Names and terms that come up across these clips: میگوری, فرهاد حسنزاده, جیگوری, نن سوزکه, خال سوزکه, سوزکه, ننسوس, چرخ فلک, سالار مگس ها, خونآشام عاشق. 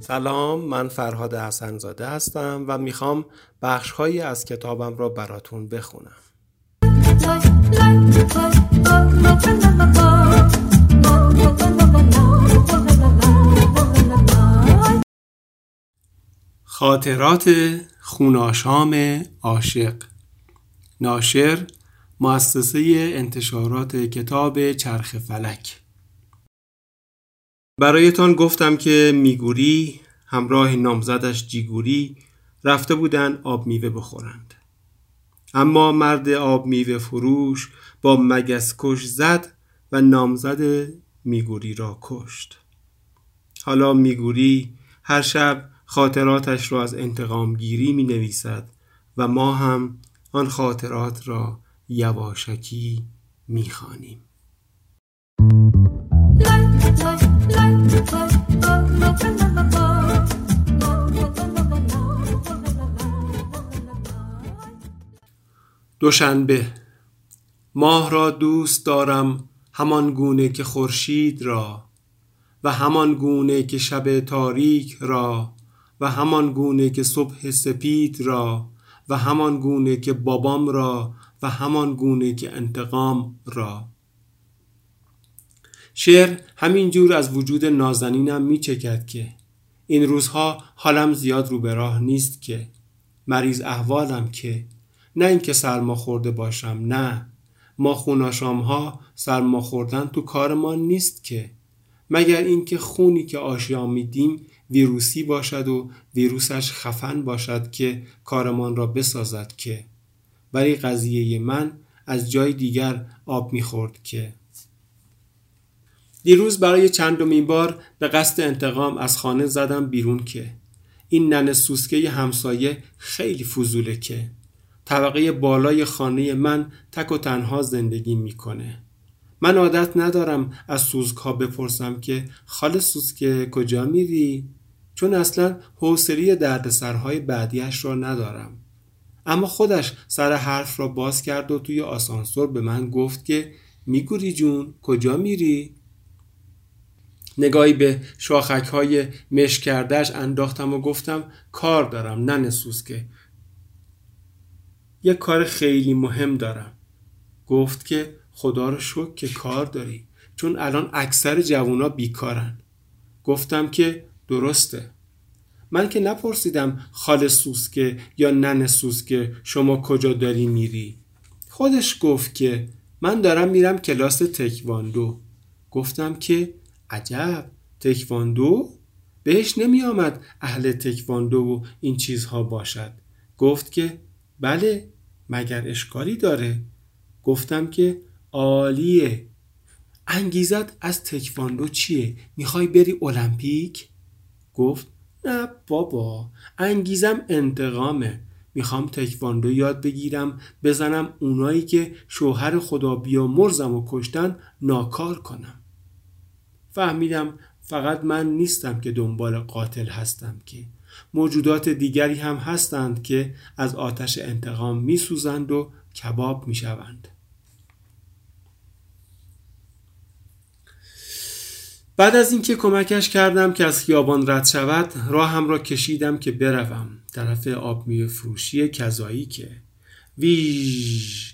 سلام، من فرهاد حسنزاده هستم و میخوام بخشهایی از کتابم را براتون بخونم. خاطرات خوناشام عاشق، ناشر مؤسسه انتشارات کتاب چرخ فلک. برایتان گفتم که میگوری همراه نامزدش جیگوری رفته بودن آب میوه بخورند، اما مرد آب میوه فروش با مگس کش زد و نامزد میگوری را کشت. حالا میگوری هر شب خاطراتش را از انتقامگیری می نویسد و ما هم آن خاطرات را یواشکی می خوانیم. دوشنبه. ماه را دوست دارم همان گونه که خورشید را، و همان گونه که شب تاریک را، و همان گونه که صبح سپید را، و همان گونه که بابام را، و همان گونه که انتقام را. شعر همینجور از وجود نازنینم میچکد که این روزها حالم زیاد رو به راه نیست، که مریض احوالم، که نه اینکه سرما خورده باشم، نه، ما خوناشام ها سرما خوردن تو کار ما نیست، که مگر اینکه خونی که آشیان میدیم ویروسی باشد و ویروسش خفن باشد که کارمان را بسازد، که ولی قضیه من از جای دیگر آب میخورد. که دیروز برای چندمین بار به قصد انتقام از خانه زدم بیرون، که این نن سوزکه همسایه خیلی فضوله، که طبقه بالای خانه من تک و تنها زندگی میکنه. من عادت ندارم از سوزکا بپرسم که خال سوزکه کجا میری، چون اصلا حوصله دردسرهای بعدیش را ندارم. اما خودش سر حرف را باز کرد و توی آسانسور به من گفت که میگوری جون کجا میری؟ نگاهی به شاخک‌های مش کرده‌اش انداختم و گفتم کار دارم ننسوس، که یک کار خیلی مهم دارم. گفت که خدا رو شکر که کار داری، چون الان اکثر جوونا بیکارن. گفتم که درسته. من که نپرسیدم خال سوزکه یا نن سوزکه شما کجا داری میری؟ خودش گفت که من دارم میرم کلاس تکواندو. گفتم که عجب، تکواندو؟ بهش نمی آمد اهل تکواندو و این چیزها باشد. گفت که بله، مگر اشکالی داره؟ گفتم که عالیه. انگیزت از تکواندو چیه؟ میخوای بری المپیک؟ گفت نه بابا، انگیزم انتقامه. میخوام تکواندو یاد بگیرم، بزنم اونایی که شوهر خدا بیامرزم و کشتن ناکار کنم. فهمیدم فقط من نیستم که دنبال قاتل هستم، که موجودات دیگری هم هستند که از آتش انتقام میسوزند و کباب میشوند. بعد از اینکه کمکش کردم که از خیابان رد شود، راهم را کشیدم که بروم طرف آب میوه فروشی کذایی، که ویژ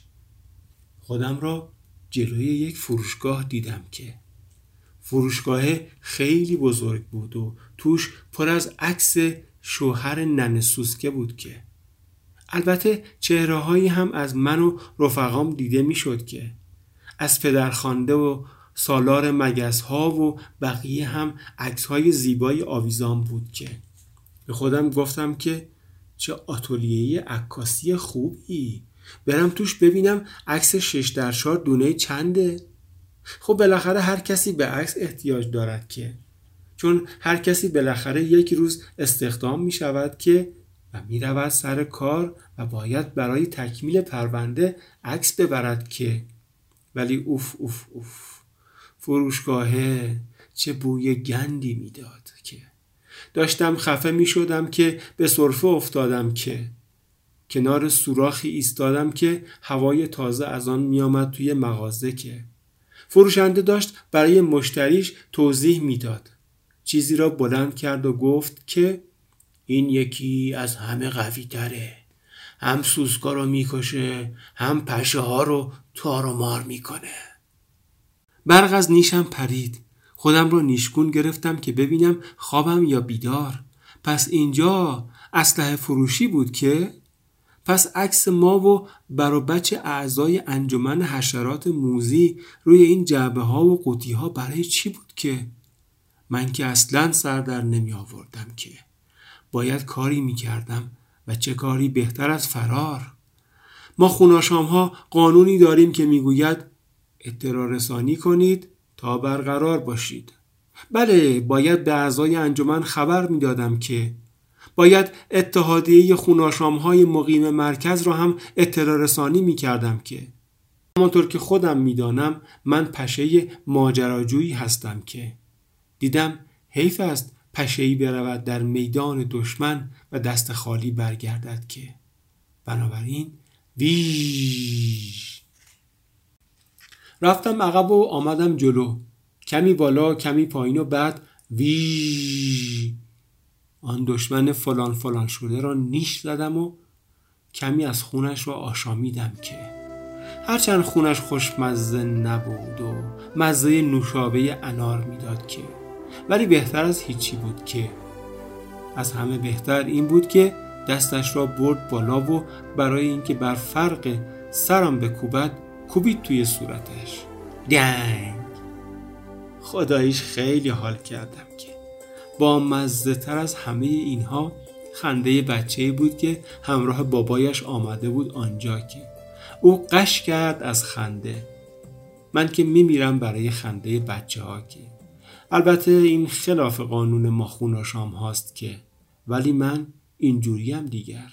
خودم را جلوی یک فروشگاه دیدم، که فروشگاه خیلی بزرگ بود و توش پر از عکس شوهر نن سوزکه بود، که البته چهره هایی هم از من و رفقام دیده می شد، که از پدرخوانده و سالار مگس ها و بقیه هم عکس های زیبای آویزان بود. که به خودم گفتم که چه آتلیه عکاسی خوبی، برم توش ببینم عکس 6x4 دونه چنده. خب بالاخره هر کسی به عکس احتیاج دارد، که چون هر کسی بالاخره یک روز استخدام می شود، که و می رود سر کار و باید برای تکمیل پرونده عکس ببرد، که ولی اوف اوف اوف فروشگاهه چه بوی گندی می داد، که داشتم خفه می شدم که به سرفه افتادم، که کنار سوراخی ایستادم که هوای تازه از آن میآمد توی مغازه که فروشنده داشت برای مشتریش توضیح میداد. چیزی را بلند کرد و گفت که این یکی از همه قوی تره. هم سوسکا رو میکشه، هم پشه ها رو تار و مار میکنه. برق از نیشم پرید. خودم رو نیشگون گرفتم که ببینم خوابم یا بیدار. پس اینجا اسلحه فروشی بود که؟ پس عکس ما و بر و بچه اعضای انجمن حشرات موذی روی این جعبه ها و قوطی ها برای چی بود که؟ من که اصلاً سر در نمی آوردم که باید کاری می کردم و چه کاری بهتر از فرار. ما خوناشام ها قانونی داریم که می گوید اطلاع رسانی کنید تا برقرار باشید. بله، باید به اعضای انجمن خبر می دادم که باید اتحادیه خوناشام های مقیم مرکز را هم اطلاع رسانی می کردم که همانطور که خودم می دانم من پشه ماجراجویی هستم که دیدم حیف است پشه‌ای برود در میدان دشمن و دست خالی برگردد که بنابراین رفتم عقب و آمدم جلو، کمی بالا کمی پایین و بعد آن دشمن فلان فلان شده را نیش زدم و کمی از خونش را آشامیدم که هرچند خونش خوشمزه نبود و مزه نوشابه انار میداد که ولی بهتر از هیچی بود که از همه بهتر این بود که دستش را برد بالا و برای اینکه بر فرق سرم بکوبد کوبید توی صورتش. دنگ! خداییش خیلی حال کردم که با مزه تر از همه اینها خنده بچه‌ای بود که همراه بابایش آمده بود آنجا که او قش کرد از خنده. من که میمیرم برای خنده بچه ها که البته این خلاف قانون ما خوناشام هاست که ولی من اینجوریم دیگر.